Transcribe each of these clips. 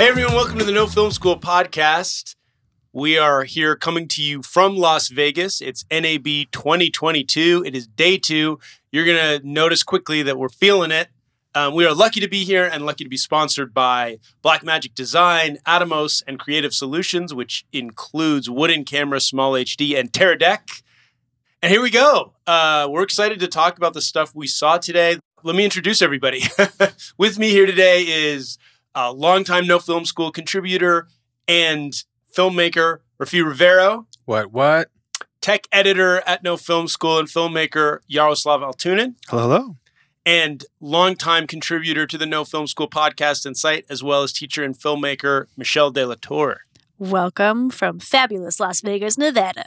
Hey everyone, welcome to the No Film School podcast. We are here coming to you from Las Vegas. It's NAB 2022. It is day two. You're going to notice quickly that we're feeling it. We are lucky to be here and lucky to be sponsored by Blackmagic Design, Atomos, and Creative Solutions, which includes Wooden Camera, Small HD, and Teradek. And here we go. We're excited to talk about the stuff we saw today. Let me introduce everybody. With me here today is a longtime No Film School contributor and filmmaker, Rafi Rivero. What? Tech editor at No Film School and filmmaker, Yaroslav Altunin. Hello. And longtime contributor to the No Film School podcast and site, as well as teacher and filmmaker, Michelle De La Torre. Welcome from fabulous Las Vegas, Nevada.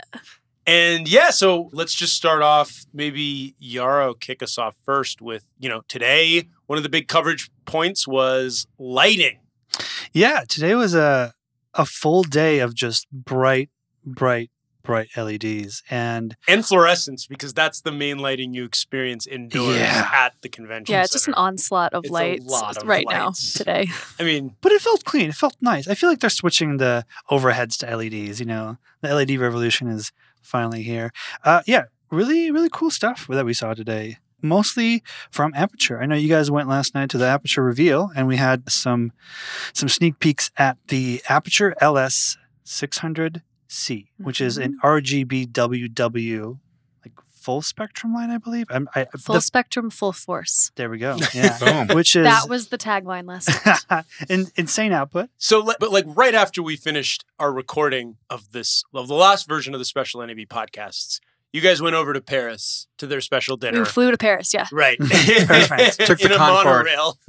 And yeah, so let's just start off. Maybe Yaro kick us off first with, today, one of the big coverage points was lighting. Yeah, today was a full day of just bright LEDs. And fluorescence, because that's the main lighting you experience indoors at the convention center. It's just an onslaught of lights today. I mean... But it felt clean. It felt nice. I feel like they're switching the overheads to LEDs, The LED revolution is finally here. Really, really cool stuff that we saw today. Mostly from Aputure. I know you guys went last night to the Aputure reveal, and we had some sneak peeks at the Aputure LS600C, which is an RGBWW, like full spectrum line, I believe. Full spectrum, full force. There we go. Yeah, which is that was the tagline last night. Insane output. So, but right after we finished our recording of the last version of the special NAB podcasts. You guys went over to Paris to their special dinner. We flew to Paris, yeah. Right. Took the monorail.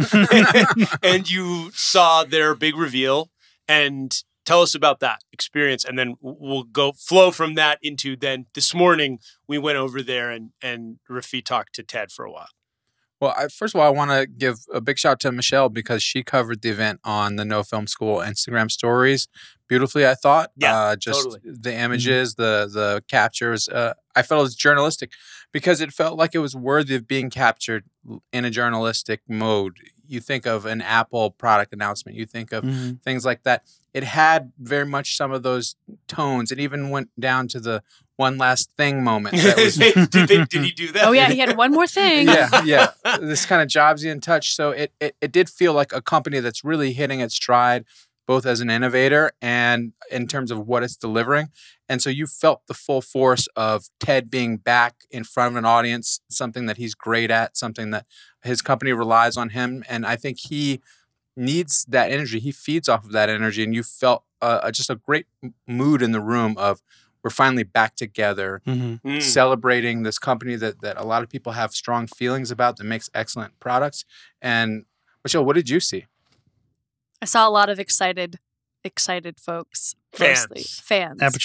And you saw their big reveal. And tell us about that experience. And then we'll flow from that into then this morning, we went over there and Rafi talked to Ted for a while. Well, first of all, I want to give a big shout out to Michelle because she covered the event on the No Film School Instagram stories beautifully, I thought. Yeah, totally. The images, the captures. I felt it was journalistic because it felt like it was worthy of being captured in a journalistic mode. You think of an Apple product announcement. You think of things like that. It had very much some of those tones. It even went down to the one last thing moment. That was... did he do that? Oh, yeah. He had one more thing. Yeah. This kind of Jobsian touch. So it did feel like a company that's really hitting its stride, both as an innovator and in terms of what it's delivering. And so you felt the full force of Ted being back in front of an audience, something that he's great at, something that his company relies on him. And I think he needs that energy. He feeds off of that energy. And you felt just a great mood in the room of we're finally back together, celebrating this company that a lot of people have strong feelings about that makes excellent products. And Michelle, what did you see? I saw a lot of excited folks. Fans. Aputure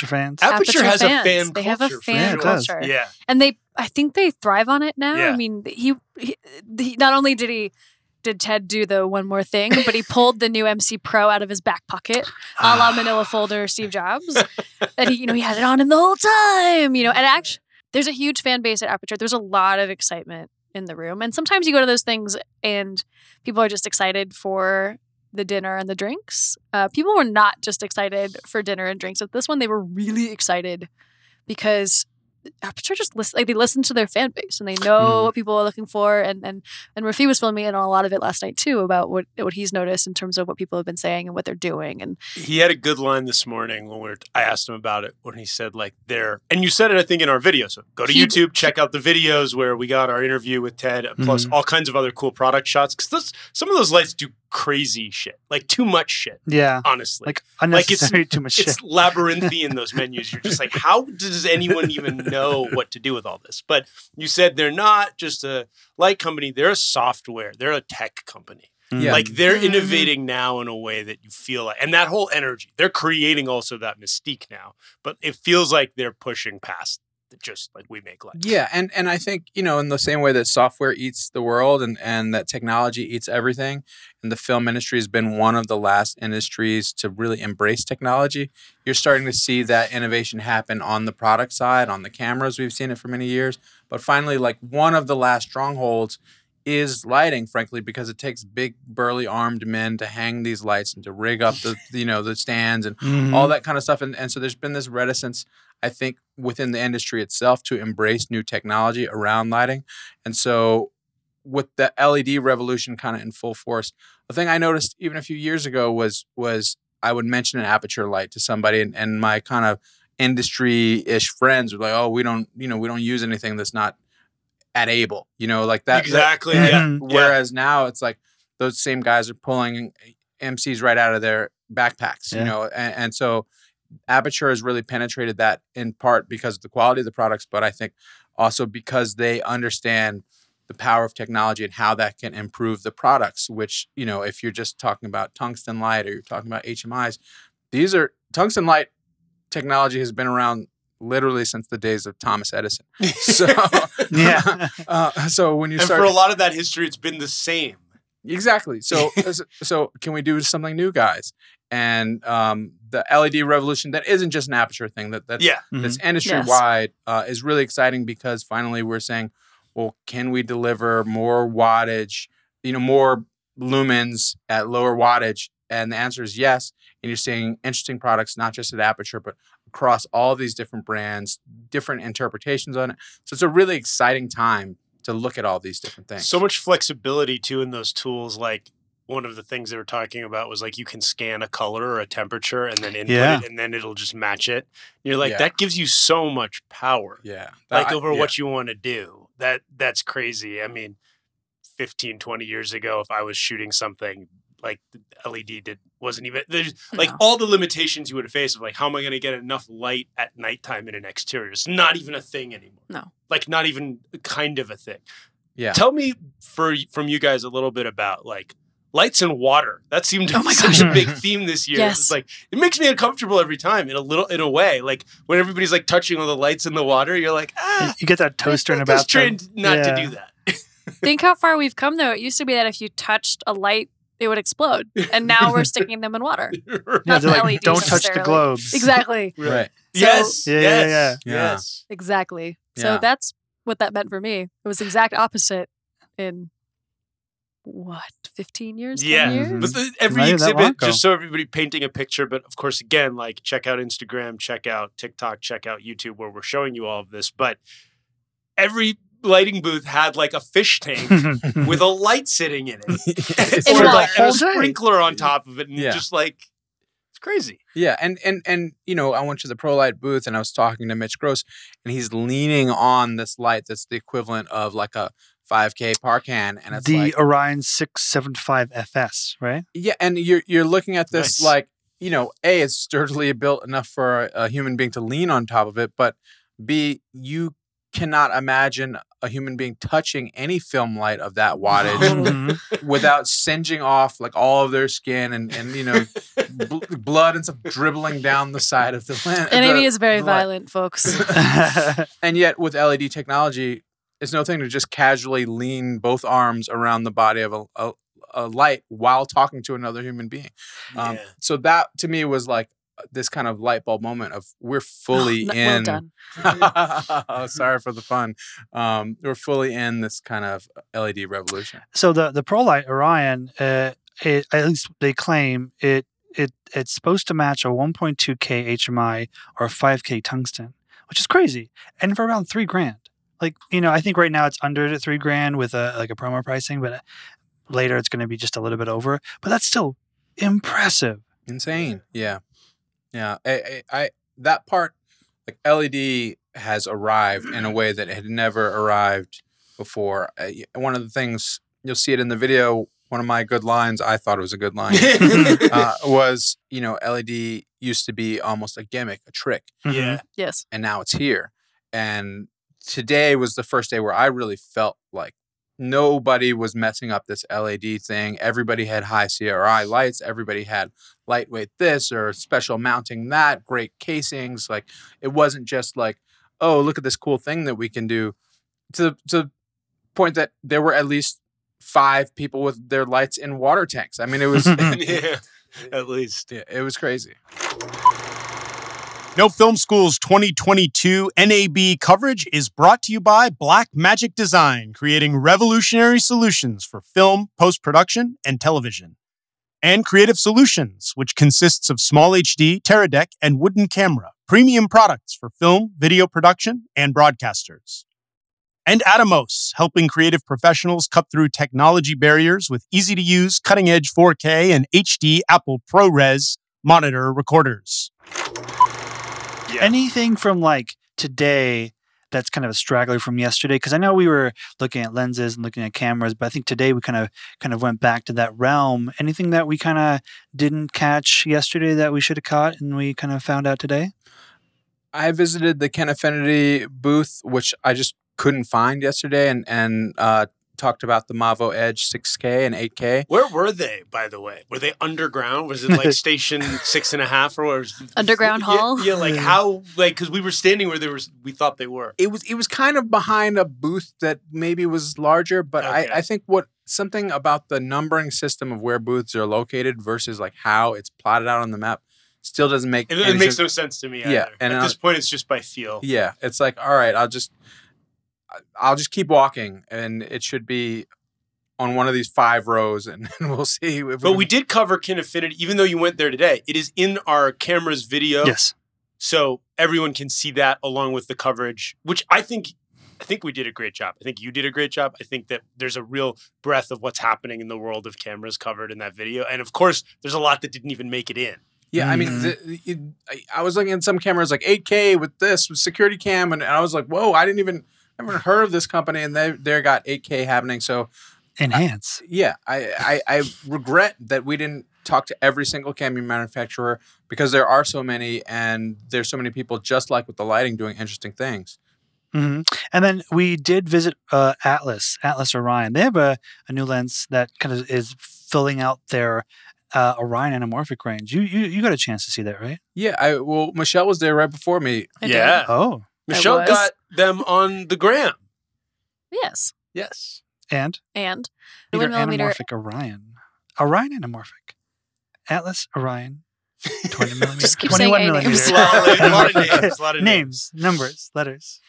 fans. Aputure has fans. A fan culture. They have a fan culture. Yeah. And I think they thrive on it now. Yeah. I mean, he not only did Ted do the one more thing, but he pulled the new MC Pro out of his back pocket, a la Manila folder Steve Jobs. And he had it on him the whole time, And actually, there's a huge fan base at Aputure. There's a lot of excitement in the room. And sometimes you go to those things and people are just excited for the dinner and the drinks. People were not just excited for dinner and drinks. At this one, they were really excited because Aputure just they listen to their fan base and they know what people are looking for. And Rafi was filling me in on a lot of it last night too about what he's noticed in terms of what people have been saying and what they're doing. And he had a good line this morning when I asked him about it when he said and you said it I think in our video. So go to YouTube, check out the videos where we got our interview with Ted plus all kinds of other cool product shots because some of those lights do crazy shit, like too much shit. Yeah, honestly, like unnecessary too much shit. It's labyrinthian those menus. You're just like, how does anyone even know what to do with all this? But you said they're not just a light company; they're a software, they're a tech company. Yeah. Like they're innovating now in a way that you feel like, and that whole energy they're creating also that mystique now. But it feels like they're pushing past just like we make life. Yeah, and I think in the same way that software eats the world and that technology eats everything. And the film industry has been one of the last industries to really embrace technology. You're starting to see that innovation happen on the product side, on the cameras. We've seen it for many years. But finally, like one of the last strongholds is lighting, frankly, because it takes big, burly, armed men to hang these lights and to rig up the, you know, the stands and all that kind of stuff. And so there's been this reticence, I think, within the industry itself to embrace new technology around lighting. And so with the LED revolution kind of in full force, the thing I noticed even a few years ago was I would mention an aperture light to somebody, and my kind of industry-ish friends were like, oh, we don't use anything that's not at Able, you know, like that. Exactly. Whereas now it's like those same guys are pulling MCs right out of their backpacks, you know, and so Aputure has really penetrated that in part because of the quality of the products, but I think also because they understand the power of technology and how that can improve the products, which, you know, if you're just talking about tungsten light or you're talking about HMIs, tungsten light technology has been around literally since the days of Thomas Edison. So, so when you start, and for a lot of that history, it's been the same. Exactly. So can we do something new, guys? And the LED revolution that isn't just an aperture thing that's industry wide is really exciting, because finally we're saying, well, can we deliver more wattage, you know, more lumens at lower wattage? And the answer is yes. And you're seeing interesting products, not just at Aputure, but across all these different brands, different interpretations on it. So it's a really exciting time to look at all these different things. So much flexibility, too, in those tools. Like, one of the things they were talking about was, like, you can scan a color or a temperature and then input it, and then it'll just match it. And you're like, that gives you so much power. Yeah. What you want to do. That's crazy. I mean, 15, 20 years ago, if I was shooting something, like the LED wasn't even there's like all the limitations you would have faced of like, how am I going to get enough light at nighttime in an exterior? It's not even a thing anymore. No, like not even kind of a thing. Yeah. Tell me from you guys a little bit about like lights and water. That seemed to be such a big theme this year. Yes. It's like, it makes me uncomfortable every time in a way, like when everybody's like touching all the lights in the water, you're like, you get that toaster in a bath. It's trained not to do that. Think how far we've come though. It used to be that if you touched a light, they would explode. And now we're sticking them in water. Yeah, they're like, don't touch the globes. Exactly. Right. So, yes. Yes. Exactly. Yeah. So that's what that meant for me. It was the exact opposite in, 15 years? 10 years? But every exhibit, just so everybody painting a picture. But of course, again, like check out Instagram, check out TikTok, check out YouTube where we're showing you all of this. But every lighting booth had like a fish tank with a light sitting in it, or like a sprinkler on top of it, and just like it's crazy. Yeah, and you know, I went to the Prolight booth and I was talking to Mitch Gross, and he's leaning on this light that's the equivalent of like a 5K Parcan, and it's the like, Orion 675 FS, right? Yeah, and you're looking at this like, you know, A, it's sturdily built enough for a human being to lean on top of it, but B, you cannot imagine a human being touching any film light of that wattage without singeing off like all of their skin and you know, blood and stuff dribbling down the side of the lens. NAB is very violent, folks. And yet with LED technology, it's no thing to just casually lean both arms around the body of a light while talking to another human being. So that to me was like this kind of light bulb moment of we're fully in. Well done. Sorry for the fun. We're fully in this kind of LED revolution. So the Prolight Orion, at least they claim it's supposed to match a 1.2K HMI or 5K tungsten, which is crazy, and for around $3,000. Like, you know, I think right now it's under $3,000 with a promo pricing, but later it's going to be just a little bit over. But that's still impressive, insane, yeah. Yeah, I that part, like LED has arrived in a way that it had never arrived before. One of the things, you'll see it in the video, one of my good lines, I thought it was a good line, was, you know, LED used to be almost a gimmick, a trick. Yeah. Yes. And now it's here. And today was the first day where I really felt like nobody was messing up this LED thing. Everybody had high CRI lights. Everybody had lightweight this or special mounting that, great casings. Like, it wasn't just like, oh, look at this cool thing that we can do. To the point that there were at least 5 people with their lights in water tanks. I mean, it was... yeah, at least. Yeah, it was crazy. No Film School's 2022 NAB coverage is brought to you by Blackmagic Design, creating revolutionary solutions for film, post-production, and television. And Creative Solutions, which consists of Small HD, Teradek, and Wooden Camera, premium products for film, video production, and broadcasters. And Atomos, helping creative professionals cut through technology barriers with easy-to-use, cutting-edge 4K and HD Apple ProRes monitor recorders. Yeah. Anything from like today that's kind of a straggler from yesterday? Because I know we were looking at lenses and looking at cameras, but I think today we kind of went back to that realm. Anything that we kind of didn't catch yesterday that we should have caught and we kind of found out today? I visited the Kinefinity booth, which I just couldn't find yesterday, and talked about the Mavo Edge 6K and 8K. Where were they, by the way? Were they underground? Was it like station 6.5 or what? Underground hall? Yeah, like how, like, because we were standing where there was, we thought they were. It was kind of behind a booth that maybe was larger, but okay. I think something about the numbering system of where booths are located versus like how it's plotted out on the map still doesn't make sense. It makes no sense to me either. Yeah, and at this point, it's just by feel. Yeah, it's like, all right, I'll just keep walking, and it should be on one of these 5 rows, and we'll see. But we did cover Kinefinity, even though you went there today. It is in our camera's video. Yes. So everyone can see that along with the coverage, which I think we did a great job. I think you did a great job. I think that there's a real breadth of what's happening in the world of cameras covered in that video. And, of course, there's a lot that didn't even make it in. Yeah, I mean, I was looking at some cameras like 8K with security cam, and I was like, whoa, I've never heard of this company, and they got 8K happening. So enhance. I regret that we didn't talk to every single camera manufacturer, because there are so many, and there's so many people just like with the lighting doing interesting things. Mm-hmm. And then we did visit Atlas Orion. They have a new lens that kind of is filling out their Orion anamorphic range. You got a chance to see that, right? Yeah. Well, Michelle was there right before me. Yeah. Oh. Michelle got them on the gram. Yes. Yes. And anamorphic Orion. Orion anamorphic. Atlas Orion. 20 millimeters. Just keep 21 millimeters. A lot of names. Numbers. Letters.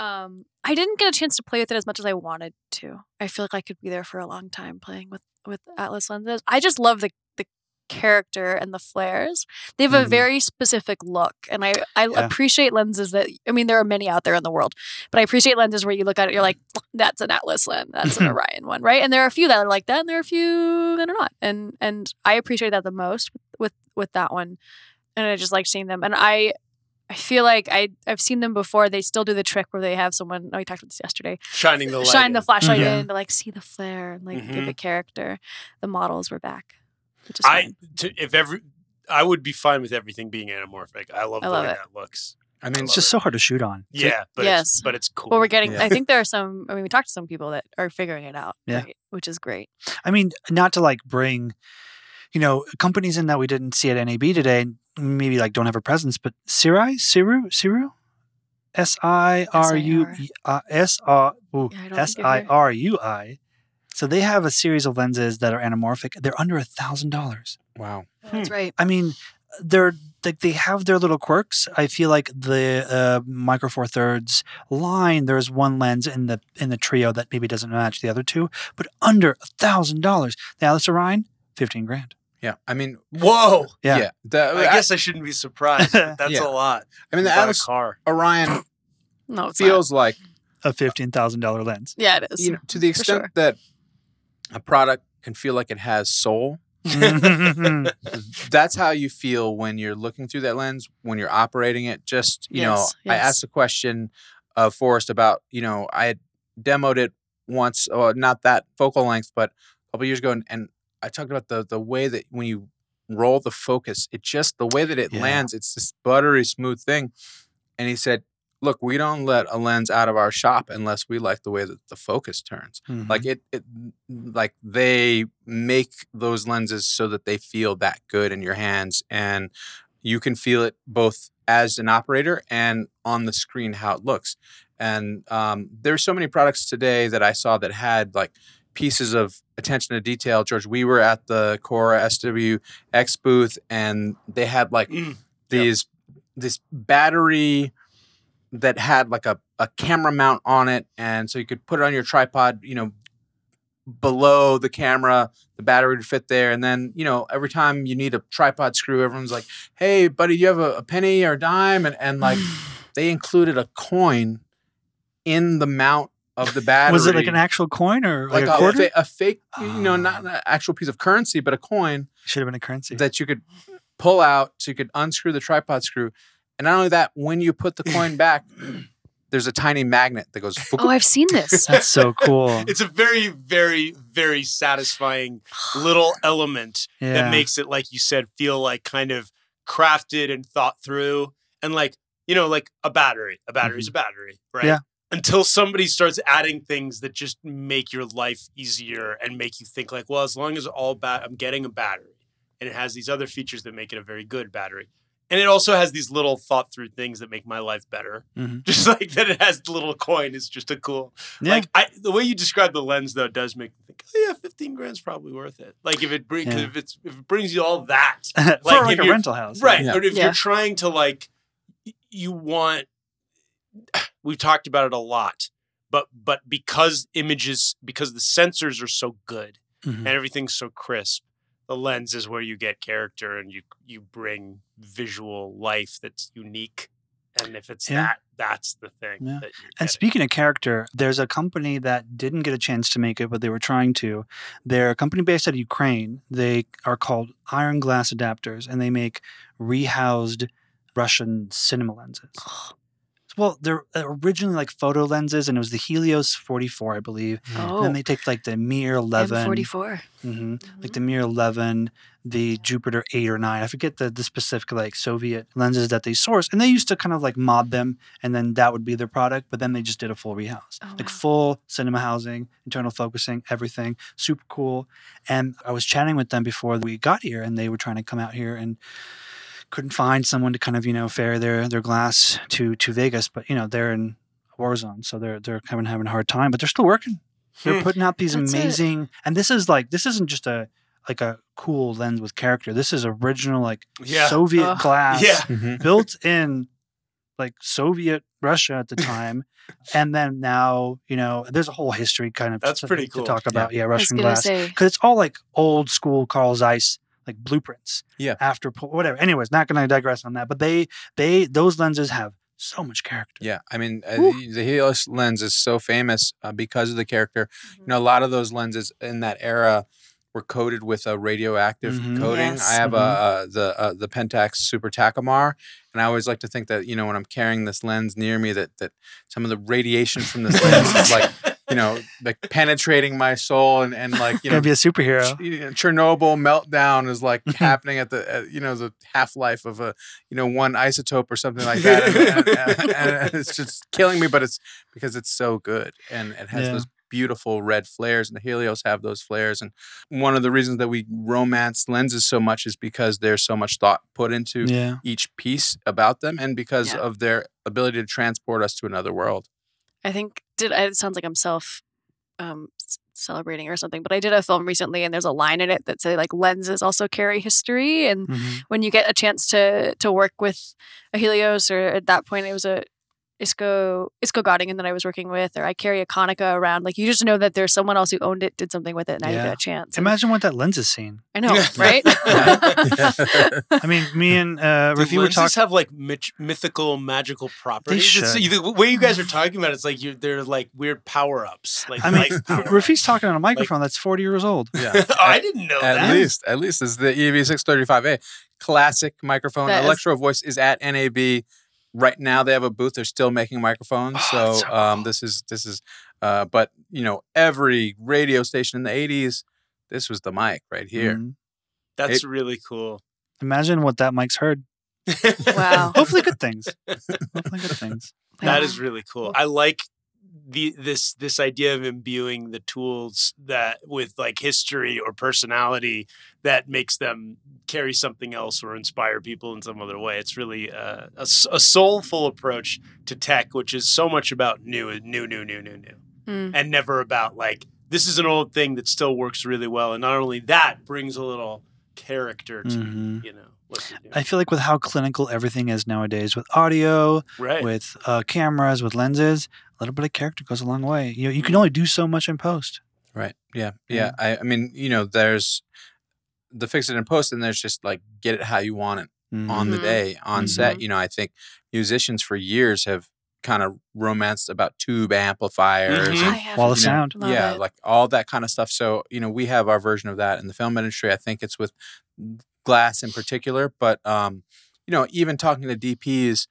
I didn't get a chance to play with it as much as I wanted to. I feel like I could be there for a long time playing with Atlas lenses. I just love the character and the flares. They have a very specific look, and I appreciate lenses that, I mean, there are many out there in the world, but I appreciate lenses where you look at it, you're like, that's an Atlas lens, that's an Orion one, right? And there are a few that are like that, and there are a few that are not, and I appreciate that the most with that one, and I just like seeing them. And I feel like I've seen them before. They still do the trick where they have someone, we talked about this yesterday, shining the light, the flashlight in to like see the flare and like give a character. The models were back. I would be fine with everything being anamorphic. I love the way that looks. I mean, it's just so hard to shoot on. Yeah, but it's cool. Well, we're getting. Yeah. I think there are some. I mean, we talked to some people that are figuring it out. Yeah, right, which is great. I mean, not to like bring, companies in that we didn't see at NAB today. Maybe like don't have a presence, but Sirui. Sirui. So they have a series of lenses that are anamorphic. They're under $1,000. Wow. That's right. I mean, they're like, they have their little quirks. I feel like the Micro Four Thirds line, there's one lens in the trio that maybe doesn't match the other two, but under $1,000. The Atlas Orion, $15,000. Yeah. I mean, whoa. Yeah. I guess I shouldn't be surprised. But that's a lot. I mean, the Atlas Orion feels like a $15,000 lens. Yeah, it is. To the extent that a product can feel like it has soul. That's how you feel when you're looking through that lens, when you're operating it. Just, yes. I asked a question of Forrest about, I had demoed it once, not that focal length, but a couple years ago. And I talked about the way that when you roll the focus, it just, the way that it lands, it's this buttery smooth thing. And he said, look, we don't let a lens out of our shop unless we like the way that the focus turns. Mm-hmm. Like it like they make those lenses so that they feel that good in your hands, and you can feel it both as an operator and on the screen how it looks. And there's so many products today that I saw that had like pieces of attention to detail. George, we were at the Cora SWX booth, and they had like these this battery that had like a camera mount on it. And so you could put it on your tripod, you know, below the camera, the battery would fit there. And then, you know, every time you need a tripod screw, everyone's like, hey, buddy, you have a penny or a dime? And like they included a coin in the mount of the battery. Was it like an actual coin or like a quarter? A fake, you know, not an actual piece of currency, but a coin. Should have been a currency. That you could pull out so you could unscrew the tripod screw. And not only that, when you put the coin back, there's a tiny magnet that goes... Oh, I've seen this. That's so cool. It's a very, very, very satisfying little element that makes it, like you said, feel like kind of crafted and thought through. And like, you know, like a battery. A battery's a battery, right? Yeah. Until somebody starts adding things that just make your life easier and make you think like, well, as long as I'm getting a battery and it has these other features that make it a very good battery. And it also has these little thought through things that make my life better. Mm-hmm. Just like that it has the little coin is just a cool. Yeah. Like the way you describe the lens though does make me think, oh yeah, 15 grand's probably worth it. Like if it brings if it brings you all that. Like for like a rental house. Right. Yeah. Or if you're trying to like you want we've talked about it a lot, but because images, because the sensors are so good and everything's so crisp, the lens is where you get character and you bring visual life that's unique. And if it's that's the thing. Yeah. That and speaking of character, there's a company that didn't get a chance to make it, but they were trying to. They're a company based out of Ukraine. They are called Iron Glass Adapters, and they make rehoused Russian cinema lenses. Well, they're originally like photo lenses, and it was the Helios 44, I believe. Oh. And then they take like the Mir 11. M44. Like the Mir 11, the Jupiter 8 or 9. I forget the specific like Soviet lenses that they sourced. And they used to kind of like mod them, and then that would be their product. But then they just did a full rehouse. Oh, like full cinema housing, internal focusing, everything. Super cool. And I was chatting with them before we got here, and they were trying to come out here and... couldn't find someone to kind of, you know, ferry their glass to Vegas. But, you know, they're in a war zone. So they're kind of having a hard time. But they're still working. They're putting out these amazing... It. And this is like... This isn't just a cool lens with character. This is original like Soviet glass built in like Soviet Russia at the time. And then now, you know, there's a whole history kind of... That's pretty cool. To talk about, Russian glass. Because it's all like old school Carl Zeiss like blueprints after whatever. Anyways, not going to digress on that, but they those lenses have so much character. Yeah. I mean, the Helios lens is so famous because of the character. You know, a lot of those lenses in that era were coated with a radioactive coating. Yes. I have the Pentax Super Takumar, and I always like to think that, you know, when I'm carrying this lens near me, that some of the radiation from this lens is like, you know, like penetrating my soul and like, you know, be a superhero. Chernobyl meltdown is like happening at the half-life of a, you know, one isotope or something like that. And it's just killing me, but it's because it's so good. And it has those beautiful red flares, and the Helios have those flares. And one of the reasons that we romance lenses so much is because there's so much thought put into each piece about them, and because of their ability to transport us to another world. I think it sounds like I'm self celebrating or something, but I did a film recently, and there's a line in it that say like lenses also carry history, and when you get a chance to work with a Helios, or at that point it was a Isco Göttingen that I was working with, or I carry a Konica around. Like, you just know that there's someone else who owned it, did something with it, and now you get a chance. Imagine what that lens is seen. I know, right? I mean, me and Rafi were talking. Lenses have like mythical, magical properties. They should. The way you guys are talking about it, it's like they're like weird power-ups. Like, I mean, Rafi's talking on a microphone that's 40 years old. Yeah, I didn't know that. At least, it's the EV635A classic microphone. Electro Voice is at NAB. Right now they have a booth. They're still making microphones. But you know, every radio station in the 80s, this was the mic right here. That's really cool. Imagine what that mic's heard. Wow. Hopefully good things. That is really cool. I like this idea of imbuing the tools that with like history or personality that makes them carry something else or inspire people in some other way. It's really a soulful approach to tech, which is so much about new, and never about like, this is an old thing that still works really well. And not only that, brings a little character to, you know. I feel like with how clinical everything is nowadays, with audio, with cameras, with lenses, a little bit of character goes a long way. You know, you can only do so much in post. Right. Yeah. Yeah. I mean, you know, there's the fix it in post, and there's just like get it how you want it on the day, on set. You know, I think musicians for years have kind of romanced about tube amplifiers, and wall of sound. Love it. Like all that kind of stuff. So, you know, we have our version of that in the film industry. I think it's with glass in particular, but you know, even talking to DPs,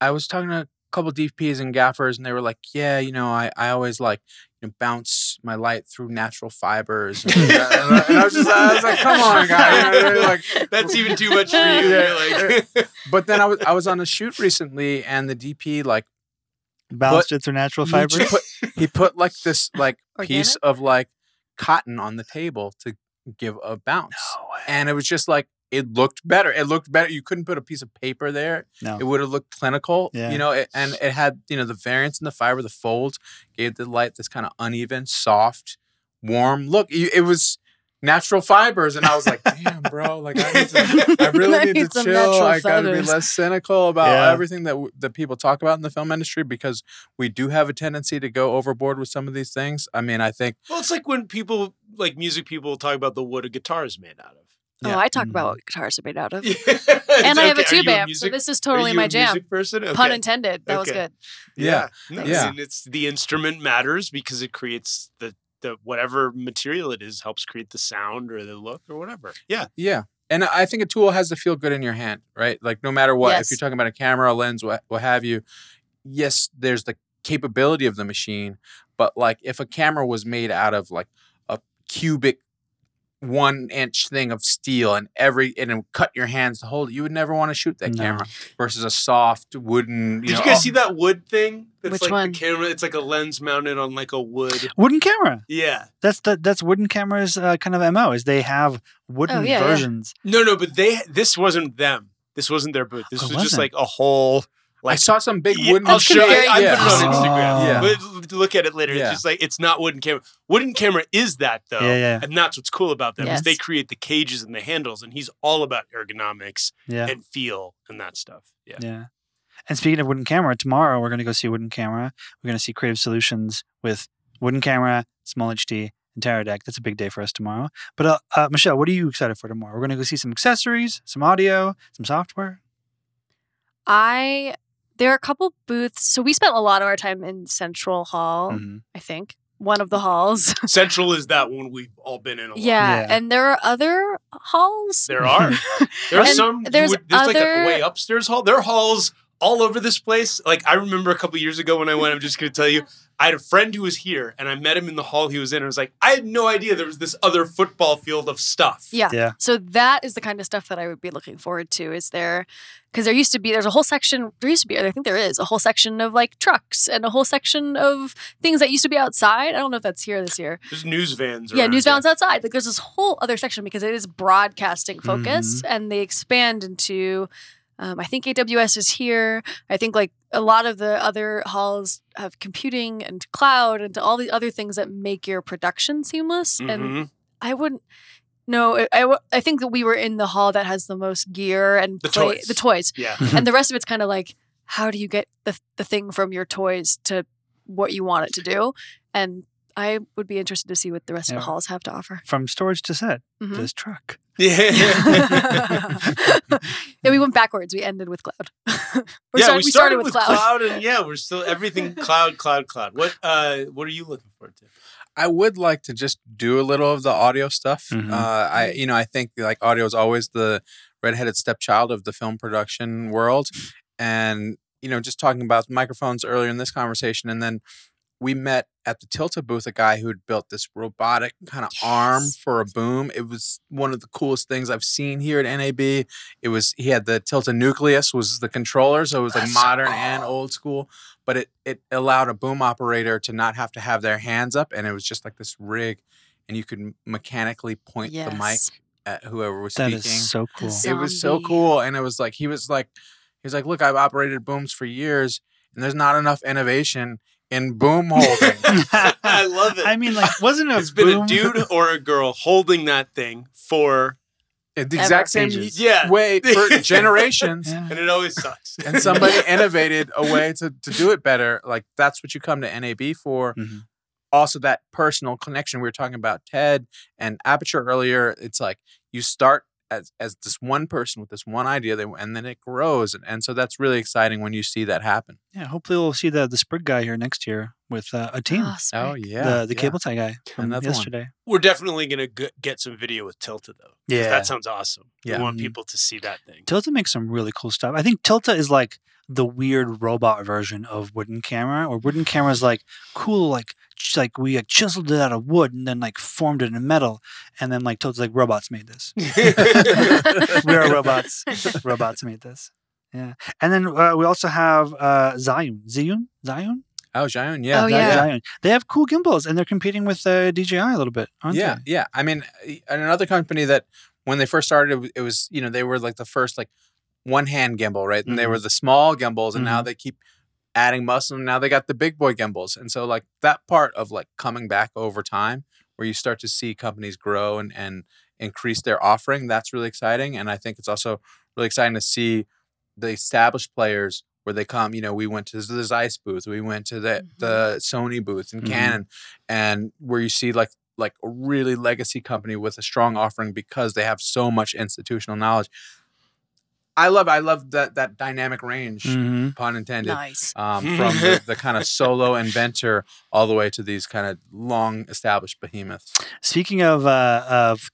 I was talking to a couple of DPs and gaffers, and they were like, yeah, you know, I always like, you know, bounce my light through natural fibers, and I was like, come on, guy, you know, like that's even too much for you. Yeah, like. But then I was on a shoot recently, and the DP like bounced it through natural fibers. He put like this like piece of like cotton on the table to give a bounce. No way. And it was just like, it looked better. It looked better. You couldn't put a piece of paper there. No. It would have looked clinical, you know, and it had, you know, the variance in the fiber, the folds gave the light this kind of uneven, soft, warm look. It was natural fibers. And I was like, damn, bro, like I really need to chill. I got to be less cynical about everything that people talk about in the film industry, because we do have a tendency to go overboard with some of these things. I mean, I think. Well, it's like when people, like music people talk about the wood a guitar is made out of. Yeah. Oh, I talk about what guitars are made out of. And I have a tube amp, so this is totally my jam. Okay. Pun intended. That was good. Yeah. No, I mean, it's the instrument matters because it creates the whatever material it is helps create the sound or the look or whatever. Yeah. Yeah. And I think a tool has to feel good in your hand, right? Like no matter what, if you're talking about a camera, a lens, what have you, yes, there's the capability of the machine, but like if a camera was made out of like a cubic 1-inch thing of steel and it would cut your hands to hold it, you would never want to shoot that camera versus a soft wooden. Did you guys see that wood thing? That's which like one? The camera. It's like a lens mounted on like a wooden camera. Yeah, that's Wooden Camera's kind of MO is they have wooden versions. Yeah. No, but this wasn't them. This wasn't their booth. This was just like a whole. Like, I saw some big wooden camera. I'll show you. I put it on Instagram. But look at it later. Yeah. It's just like, it's not Wooden Camera. Wooden Camera is that, though. Yeah, yeah. And that's what's cool about them is they create the cages and the handles. And he's all about ergonomics and feel and that stuff. Yeah. Yeah. And speaking of Wooden Camera, tomorrow we're going to go see Wooden Camera. We're going to see Creative Solutions with Wooden Camera, Small HD, and Teradek. That's a big day for us tomorrow. But Michelle, what are you excited for tomorrow? We're going to go see some accessories, some audio, some software. There are a couple booths. So we spent a lot of our time in Central Hall, I think. One of the halls. Central is that one we've all been in a lot. Yeah, and there are other halls. There are. There are some. There's like a way upstairs hall. There are halls all over this place. Like, I remember a couple years ago when I went, I'm just going to tell you, I had a friend who was here, and I met him in the hall he was in, and I was like, I had no idea there was this other football field of stuff. Yeah. So that is the kind of stuff that I would be looking forward to, is there, because there used to be a whole section of like trucks and a whole section of things that used to be outside. I don't know if that's here this year. There's news vans. Yeah, news vans outside. Like there's this whole other section because it is broadcasting focused, and they expand into... I think AWS is here. I think like a lot of the other halls have computing and cloud and all the other things that make your production seamless. And I wouldn't know. I think that we were in the hall that has the most gear and the toys. Yeah. And the rest of it's kind of like, how do you get the thing from your toys to what you want it to do? And I would be interested to see what the rest of the halls have to offer. From storage to set, this truck. Yeah. We went backwards. We ended with cloud. We started with cloud, and we're still everything cloud. What are you looking forward to? I would like to just do a little of the audio stuff. I think like audio is always the redheaded stepchild of the film production world, and you know, just talking about microphones earlier in this conversation, and then we met at the Tilta booth a guy who had built this robotic kind of arm for a boom. It was one of the coolest things I've seen here at NAB. He had the Tilta Nucleus was the controller, so it was like modern and old school. But it allowed a boom operator to not have to have their hands up, and it was just like this rig, and you could mechanically point the mic at whoever was speaking. That is so cool. It was so cool, and it was like he was like, look, I've operated booms for years, and there's not enough innovation in boom holding. I love it. I mean, like, wasn't it? It's been a dude or a girl holding that thing for the exact same way for generations. Yeah. And it always sucks. And somebody innovated a way to do it better. Like, that's what you come to NAB for. Mm-hmm. Also, that personal connection. We were talking about Ted and Aputure earlier. It's like you start as this one person with this one idea, and then it grows. And so that's really exciting when you see that happen. Yeah, hopefully we'll see the Sprig guy here next year with a team. Oh yeah. The cable tie guy from yesterday. We're definitely going to get some video with Tilta, though. Yeah. That sounds awesome. Yeah. We want people to see that thing. Tilta makes some really cool stuff. I think Tilta is like the weird robot version of Wooden Camera, or Wooden Camera is like cool, like we chiseled it out of wood and then like formed it in metal, and then like Tilta's like, robots made this. We are robots. Robots made this. Yeah. And then we also have Zhiyun. Oh, Zhiyun, yeah. Oh, yeah. Zhiyun. They have cool gimbals, and they're competing with DJI a little bit, aren't they? Yeah. I mean, another company that when they first started, it was, you know, they were like the first like one-hand gimbal, right? And they were the small gimbals, and now they keep adding muscle, and now they got the big boy gimbals. And so like that part of like coming back over time where you start to see companies grow and increase their offering, that's really exciting. And I think it's also really exciting to see the established players where they come, you know, we went to the Zeiss booth, we went to the Sony booth and Canon, and where you see like a really legacy company with a strong offering because they have so much institutional knowledge. I love that dynamic range, pun intended, nice. From the kind of solo inventor all the way to these kind of long established behemoths. Speaking of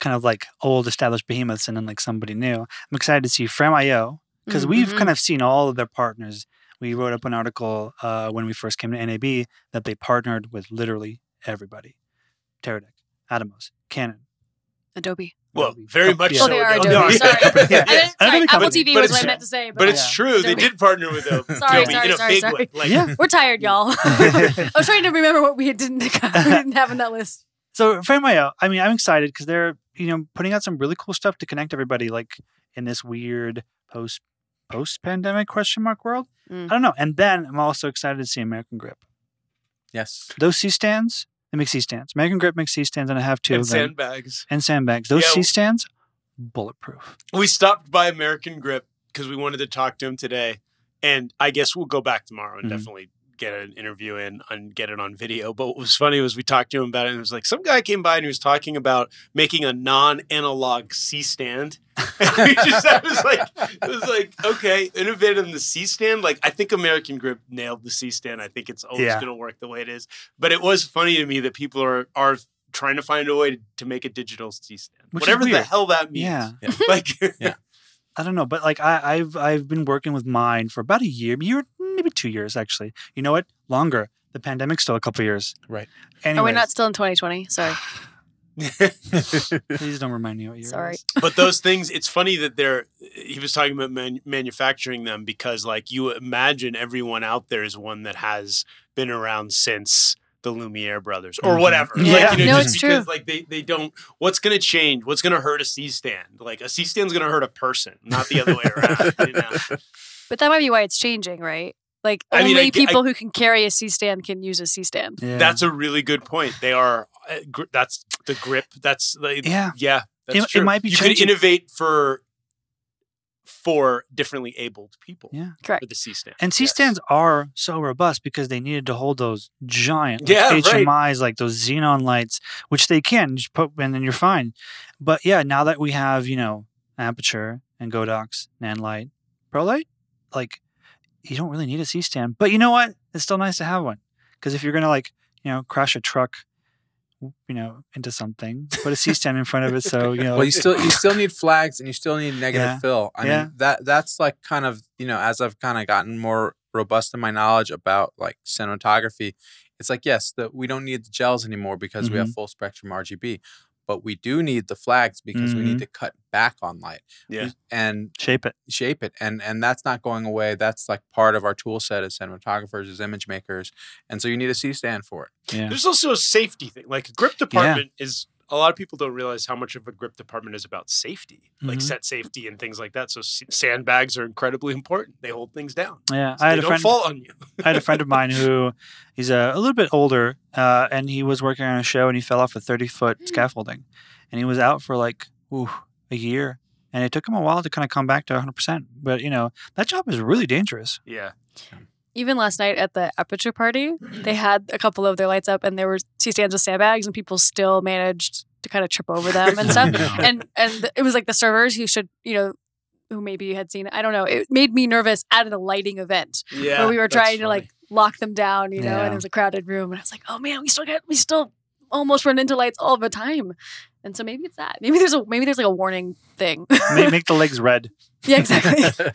kind of like old established behemoths and then like somebody new, I'm excited to see Frame.io. Because we've kind of seen all of their partners. We wrote up an article when we first came to NAB that they partnered with literally everybody. Teradek, Atomos, Canon. Adobe. Well, very much so. They are Adobe. Sorry, Apple TV was what I meant to say. But it's true. They did partner with Adobe in a big way. Like, we're tired, y'all. I was trying to remember what we didn't have on that list. So Frame.io, I mean, I'm excited because they're putting out some really cool stuff to connect everybody like in this weird post-pandemic ? World? I don't know. And then I'm also excited to see American Grip. Yes. Those C-stands, they make C-stands. American Grip makes C-stands, and I have two of them. And sandbags. Those C-stands, bulletproof. We stopped by American Grip because we wanted to talk to him today. And I guess we'll go back tomorrow and definitely get an interview in and get it on video. But what was funny was we talked to him about it, and it was like some guy came by and he was talking about making a non-analog C-stand. And it was like, okay, innovative in the C-stand. Like, I think American Grip nailed the C-stand. I think it's always going to work the way it is. But it was funny to me that people are trying to find a way to make a digital C-stand. Whatever the hell that means. Yeah. Like, I don't know, but like I've been working with mine for about a year, maybe 2 years actually. You know what? Longer. The pandemic's still a couple of years. Right. Anyways. Are we not still in 2020? Sorry. Please don't remind me what year it is. But those things, it's funny that he was talking about manufacturing them because like you imagine everyone out there is one that has been around since the Lumiere brothers or whatever. Yeah. Like, it's because, true. Like they don't, what's going to change? What's going to hurt a C-stand? Like a C-stand's going to hurt a person, not the other way around. But that might be why it's changing, right? Like people who can carry a C-stand can use a C-stand. Yeah. That's a really good point. They are, that's the grip. That's like, yeah, that's true. It might be changing. You could innovate for differently abled people. Yeah. Correct. With the C-stand. And C-stands are so robust because they needed to hold those giant HMIs, like those xenon lights, which they can. You just put, and then you're fine. But yeah, now that we have, Aputure and Godox, Nanlite, Prolight, like you don't really need a C-stand. But you know what? It's still nice to have one. Because if you're going to like, crash a truck, into something, put a C-stand in front of it. So, well, you still need flags and you still need negative fill. I mean, that's like kind of, as I've kind of gotten more robust in my knowledge about like cinematography, it's like, yes, that we don't need the gels anymore because we have full spectrum RGB, but we do need the flags because we need to cut back on light and shape it. And that's not going away. That's like part of our tool set as cinematographers, as image makers. And so you need a C-stand for it. Yeah. There's also a safety thing. Like grip department is, a lot of people don't realize how much of a grip department is about safety, like set safety and things like that. So sandbags are incredibly important. They hold things down. Yeah. So they don't fall on you. I had a friend of mine who he's a little bit older and he was working on a show and he fell off a 30-foot scaffolding and he was out for like a year And it took him a while to kind of come back to 100%. But, you know, that job is really dangerous. Yeah. Even last night at the Aputure party, they had a couple of their lights up and there were C-stands with sandbags and people still managed to kind of trip over them and stuff. And it was like the servers who should, you know, who maybe you had seen. I don't know. It made me nervous at a lighting event where we were trying to like lock them down, you know, and it was a crowded room. And I was like, oh man, we still almost run into lights all the time. And so maybe it's that. Maybe there's like a warning thing. Make the legs red. Yeah, exactly.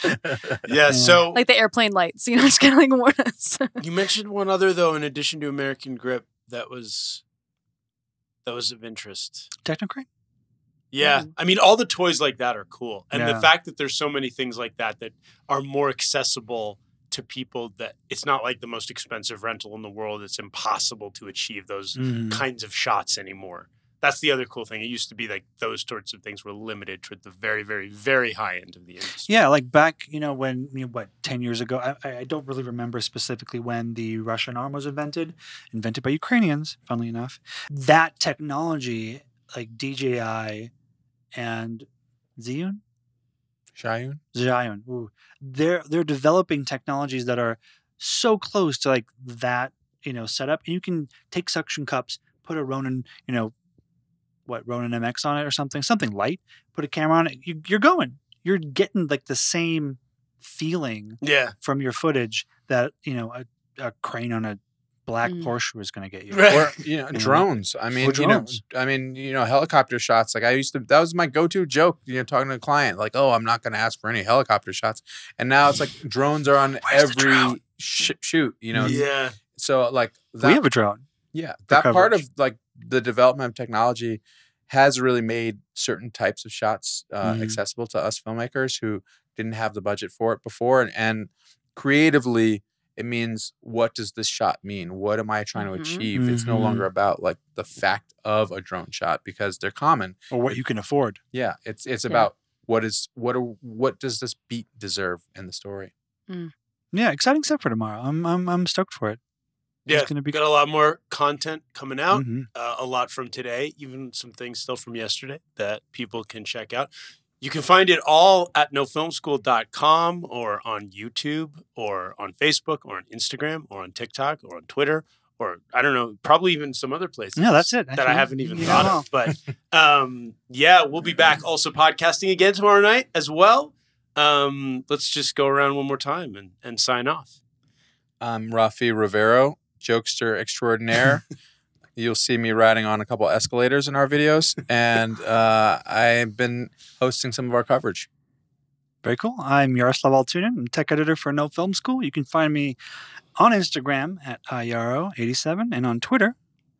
Yeah, so like the airplane lights, you know, just kind of like warn us. You mentioned one other though, in addition to American Grip, that was of interest. Technocrane? Yeah. Mm-hmm. I mean, all the toys like that are cool. And the fact that there's so many things like that that are more accessible to people, that it's not like the most expensive rental in the world. It's impossible to achieve those kinds of shots anymore. That's the other cool thing. It used to be like those sorts of things were limited to the very, very, very high end of the industry. Yeah, like back, you know, when, you know, what, 10 years ago, I don't really remember specifically when the Russian arm was invented by Ukrainians, funnily enough. That technology, like DJI and Zhiyun? Zhiyun. Ooh. They're developing technologies that are so close to like that, you know, setup. And you can take suction cups, put a Ronin, you know, Ronin MX on it or something light, put a camera on it, you're getting like the same feeling from your footage that, you know, a crane on a black Porsche was going to get you. Or, you know, drones. I mean, helicopter shots. Like that was my go-to joke, you know, talking to a client, like, oh, I'm not going to ask for any helicopter shots. And now it's like drones are on every shoot, you know? Yeah. So like that. We have a drone. Yeah. That coverage. Part of like the development of technology has really made certain types of shots accessible to us filmmakers who didn't have the budget for it before. And creatively, it means, what does this shot mean? What am I trying to achieve? Mm-hmm. It's no longer about like the fact of a drone shot because they're common. Or what you can afford. Yeah. It's about what does this beat deserve in the story? Mm. Yeah. Exciting stuff for tomorrow. I'm stoked for it. Yeah, it's gonna be got a lot more content coming out, a lot from today, even some things still from yesterday that people can check out. You can find it all at nofilmschool.com or on YouTube or on Facebook or on Instagram or on TikTok or on Twitter or, I don't know, probably even some other places. Yeah, that's it. That I haven't even thought of. But yeah, we'll be back also podcasting again tomorrow night as well. Let's just go around one more time and sign off. I'm Rafi Rivero. Jokester extraordinaire. You'll see me riding on a couple escalators in our videos, and I've been hosting some of our coverage. Very cool. I'm Yaroslav Altunin. I'm tech editor for No Film School. You can find me on Instagram at iyaro87 and on Twitter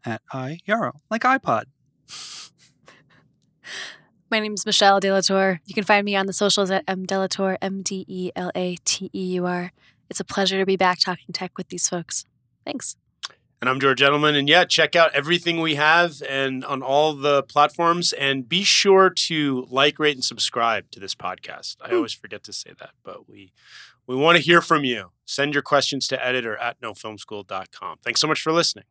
at iyaro, like iPod. My name is Michelle De La Torre. You can find me on the socials at mdelatorre, MDELATEUR. It's a pleasure to be back talking tech with these folks. Thanks. And I'm George Edelman. And yeah, check out everything we have and on all the platforms. And be sure to like, rate, and subscribe to this podcast. I always forget to say that, but we want to hear from you. Send your questions to editor@nofilmschool.com. Thanks so much for listening.